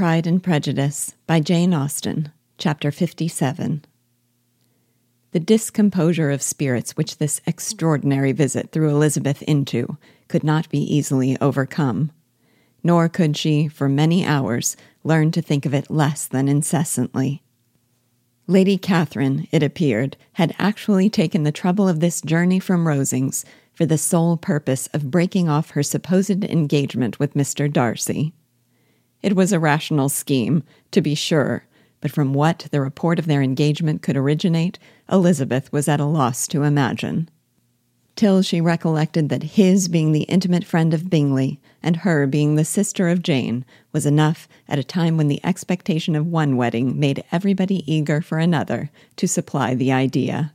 Pride and Prejudice by Jane Austen, Chapter 57. The discomposure of spirits which this extraordinary visit threw Elizabeth into could not be easily overcome, nor could she, for many hours, learn to think of it less than incessantly. Lady Catherine, it appeared, had actually taken the trouble of this journey from Rosings for the sole purpose of breaking off her supposed engagement with Mr. Darcy. It was a rational scheme, to be sure, but from what the report of their engagement could originate, Elizabeth was at a loss to imagine. Till she recollected that his being the intimate friend of Bingley, and her being the sister of Jane, was enough, at a time when the expectation of one wedding made everybody eager for another, to supply the idea.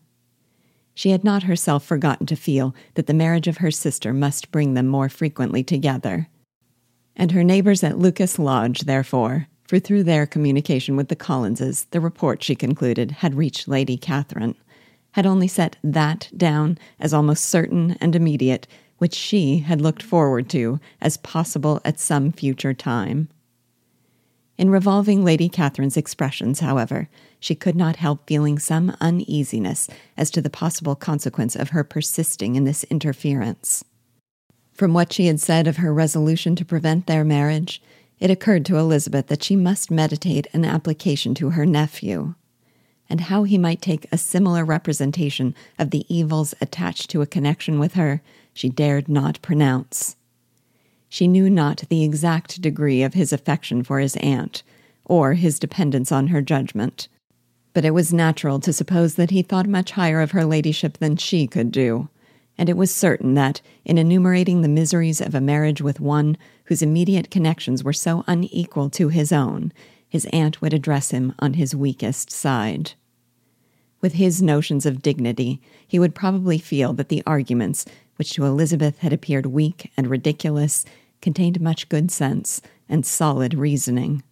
She had not herself forgotten to feel that the marriage of her sister must bring them more frequently together. And her neighbors at Lucas Lodge, therefore, for through their communication with the Collinses, the report, she concluded, had reached Lady Catherine, had only set that down as almost certain and immediate, which she had looked forward to as possible at some future time. In revolving Lady Catherine's expressions, however, she could not help feeling some uneasiness as to the possible consequence of her persisting in this interference. From what she had said of her resolution to prevent their marriage, it occurred to Elizabeth that she must meditate an application to her nephew, and how he might take a similar representation of the evils attached to a connection with her, she dared not pronounce. She knew not the exact degree of his affection for his aunt, or his dependence on her judgment, but it was natural to suppose that he thought much higher of her ladyship than she could do. And it was certain that, in enumerating the miseries of a marriage with one whose immediate connections were so unequal to his own, his aunt would address him on his weakest side. With his notions of dignity, he would probably feel that the arguments, which to Elizabeth had appeared weak and ridiculous, contained much good sense and solid reasoning.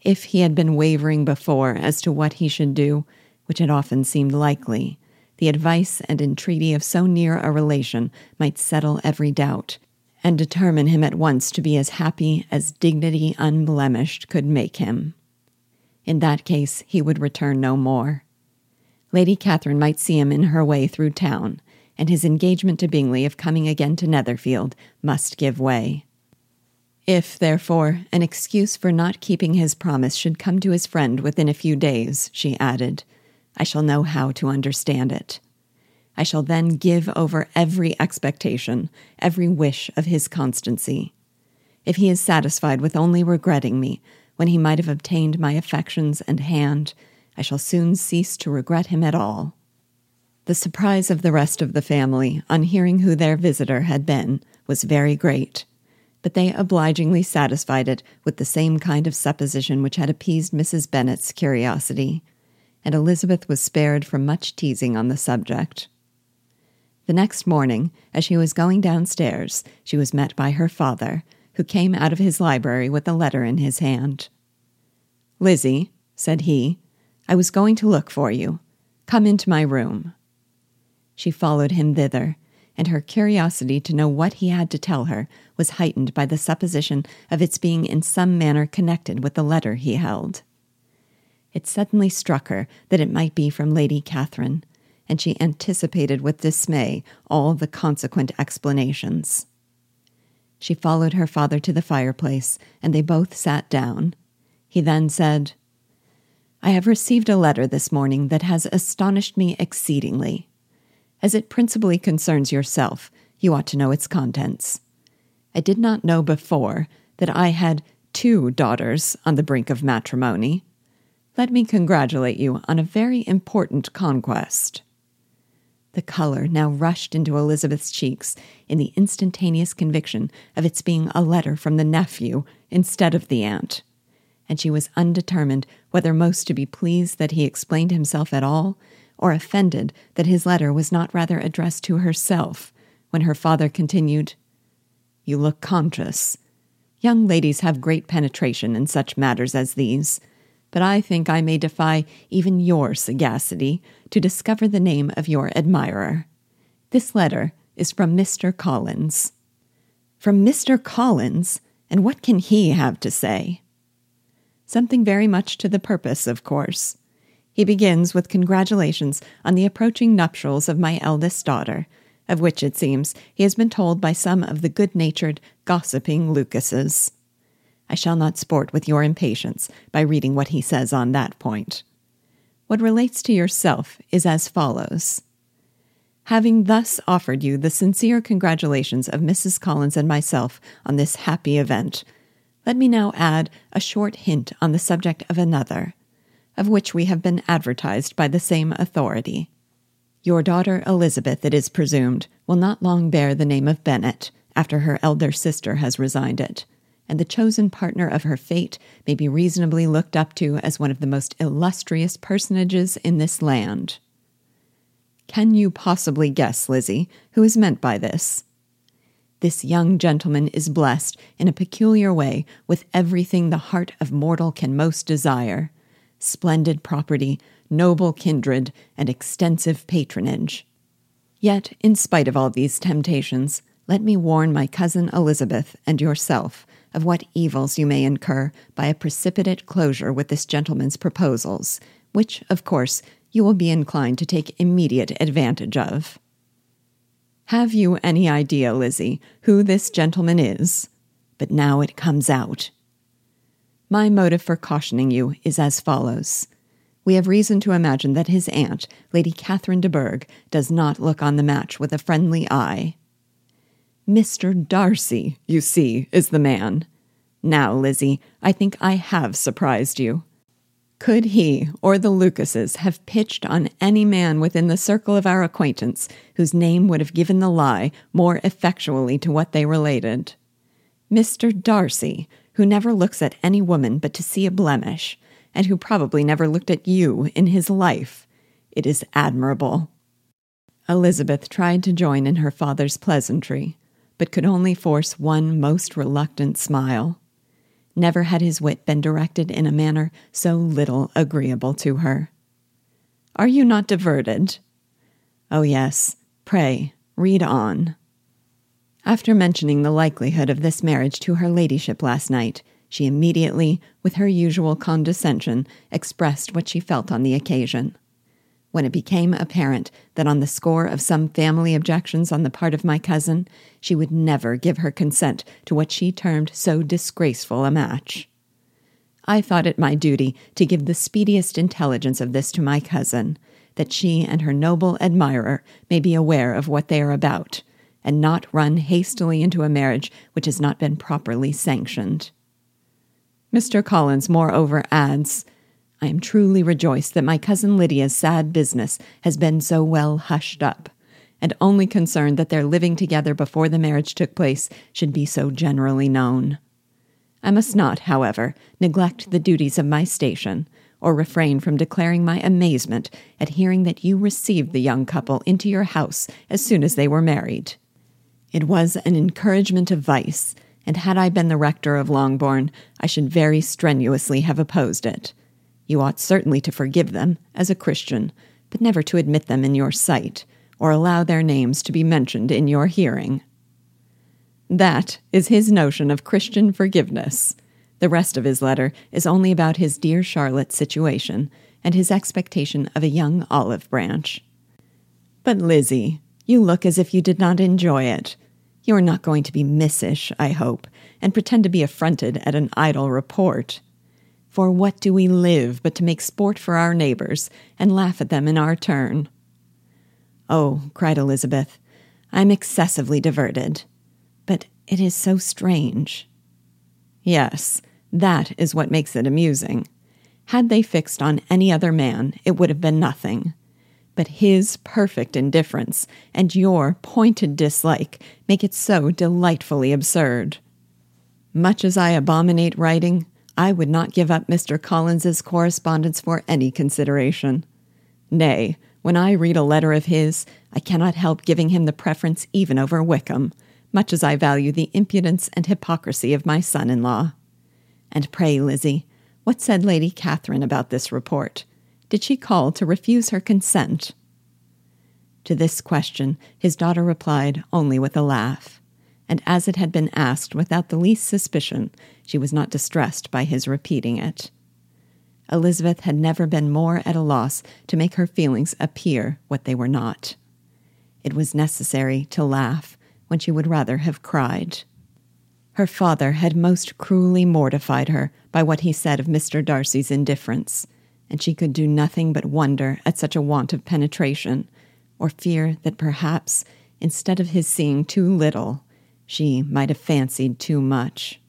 If he had been wavering before as to what he should do, which had often seemed likely, the advice and entreaty of so near a relation might settle every doubt, and determine him at once to be as happy as dignity unblemished could make him. In that case, he would return no more. Lady Catherine might see him in her way through town, and his engagement to Bingley of coming again to Netherfield must give way. If, therefore, an excuse for not keeping his promise should come to his friend within a few days, she added, I shall know how to understand it. I shall then give over every expectation, every wish of his constancy. If he is satisfied with only regretting me, when he might have obtained my affections and hand, I shall soon cease to regret him at all. The surprise of the rest of the family, on hearing who their visitor had been, was very great, but they obligingly satisfied it with the same kind of supposition which had appeased Mrs. Bennet's curiosity, and Elizabeth was spared from much teasing on the subject. The next morning, as she was going downstairs, she was met by her father, who came out of his library with a letter in his hand. "Lizzie," said he, "I was going to look for you. Come into my room." She followed him thither, and her curiosity to know what he had to tell her was heightened by the supposition of its being in some manner connected with the letter he held. It suddenly struck her that it might be from Lady Catherine, and she anticipated with dismay all the consequent explanations. She followed her father to the fireplace, and they both sat down. He then said, "I have received a letter this morning that has astonished me exceedingly. As it principally concerns yourself, you ought to know its contents. I did not know before that I had 2 daughters on the brink of matrimony. Let me congratulate you on a very important conquest." The color now rushed into Elizabeth's cheeks in the instantaneous conviction of its being a letter from the nephew instead of the aunt, and she was undetermined whether most to be pleased that he explained himself at all, or offended that his letter was not rather addressed to herself, when her father continued, "You look conscious. Young ladies have great penetration in such matters as these, but I think I may defy even your sagacity to discover the name of your admirer. This letter is from Mr. Collins." "From Mr. Collins? And what can he have to say?" something very much to the purpose, of course. He begins with congratulations on the approaching nuptials of my eldest daughter, of which, it seems, he has been told by some of the good-natured, gossiping Lucases. I shall not sport with your impatience by reading what he says on that point. What relates to yourself is as follows. Having thus offered you the sincere congratulations of Mrs. Collins and myself on this happy event, let me now add a short hint on the subject of another, of which we have been advertised by the same authority. Your daughter Elizabeth, it is presumed, will not long bear the name of Bennet, after her elder sister has resigned it, and the chosen partner of her fate may be reasonably looked up to as one of the most illustrious personages in this land. Can you possibly guess, Lizzie, who is meant by this? This young gentleman is blessed in a peculiar way with everything the heart of mortal can most desire: splendid property, noble kindred, and extensive patronage. Yet, in spite of all these temptations, let me warn my cousin Elizabeth and yourself of what evils you may incur by a precipitate closure with this gentleman's proposals, which, of course, you will be inclined to take immediate advantage of. Have you any idea, Lizzie, who this gentleman is? But now it comes out. My motive for cautioning you is as follows. We have reason to imagine that his aunt, Lady Catherine de Bourgh, does not look on the match with a friendly eye. Mr. Darcy, you see, is the man. Now, Lizzie, I think I have surprised you. Could he or the Lucases have pitched on any man within the circle of our acquaintance whose name would have given the lie more effectually to what they related? Mr. Darcy, who never looks at any woman but to see a blemish, and who probably never looked at you in his life. It is admirable. Elizabeth tried to join in her father's pleasantry, but could only force one most reluctant smile. Never had his wit been directed in a manner so little agreeable to her. Are you not diverted? Oh, yes. Pray, read on. After mentioning the likelihood of this marriage to her ladyship last night, she immediately, with her usual condescension, expressed what she felt on the occasion. When it became apparent that on the score of some family objections on the part of my cousin, she would never give her consent to what she termed so disgraceful a match, I thought it my duty to give the speediest intelligence of this to my cousin, that she and her noble admirer may be aware of what they are about, and not run hastily into a marriage which has not been properly sanctioned. Mr. Collins, moreover, adds, I am truly rejoiced that my cousin Lydia's sad business has been so well hushed up, and only concerned that their living together before the marriage took place should be so generally known. I must not, however, neglect the duties of my station, or refrain from declaring my amazement at hearing that you received the young couple into your house as soon as they were married. It was an encouragement of vice, and had I been the rector of Longbourn, I should very strenuously have opposed it. You ought certainly to forgive them, as a Christian, but never to admit them in your sight, or allow their names to be mentioned in your hearing. That is his notion of Christian forgiveness. The rest of his letter is only about his dear Charlotte's situation, and his expectation of a young olive branch. But, Lizzie, you look as if you did not enjoy it. You are not going to be missish, I hope, and pretend to be affronted at an idle report. For what do we live but to make sport for our neighbors, and laugh at them in our turn? Oh, cried Elizabeth, I am excessively diverted. But it is so strange. Yes, that is what makes it amusing. Had they fixed on any other man, it would have been nothing. But his perfect indifference and your pointed dislike make it so delightfully absurd. Much as I abominate writing, I would not give up Mr. Collins's correspondence for any consideration. Nay, when I read a letter of his, I cannot help giving him the preference even over Wickham, much as I value the impudence and hypocrisy of my son-in-law. And pray, Lizzie, what said Lady Catherine about this report? Did she call to refuse her consent? To this question his daughter replied only with a laugh, and as it had been asked without the least suspicion, she was not distressed by his repeating it. Elizabeth had never been more at a loss to make her feelings appear what they were not. It was necessary to laugh when she would rather have cried. Her father had most cruelly mortified her by what he said of Mr. Darcy's indifference, and she could do nothing but wonder at such a want of penetration, or fear that perhaps, instead of his seeing too little, she might have fancied too much.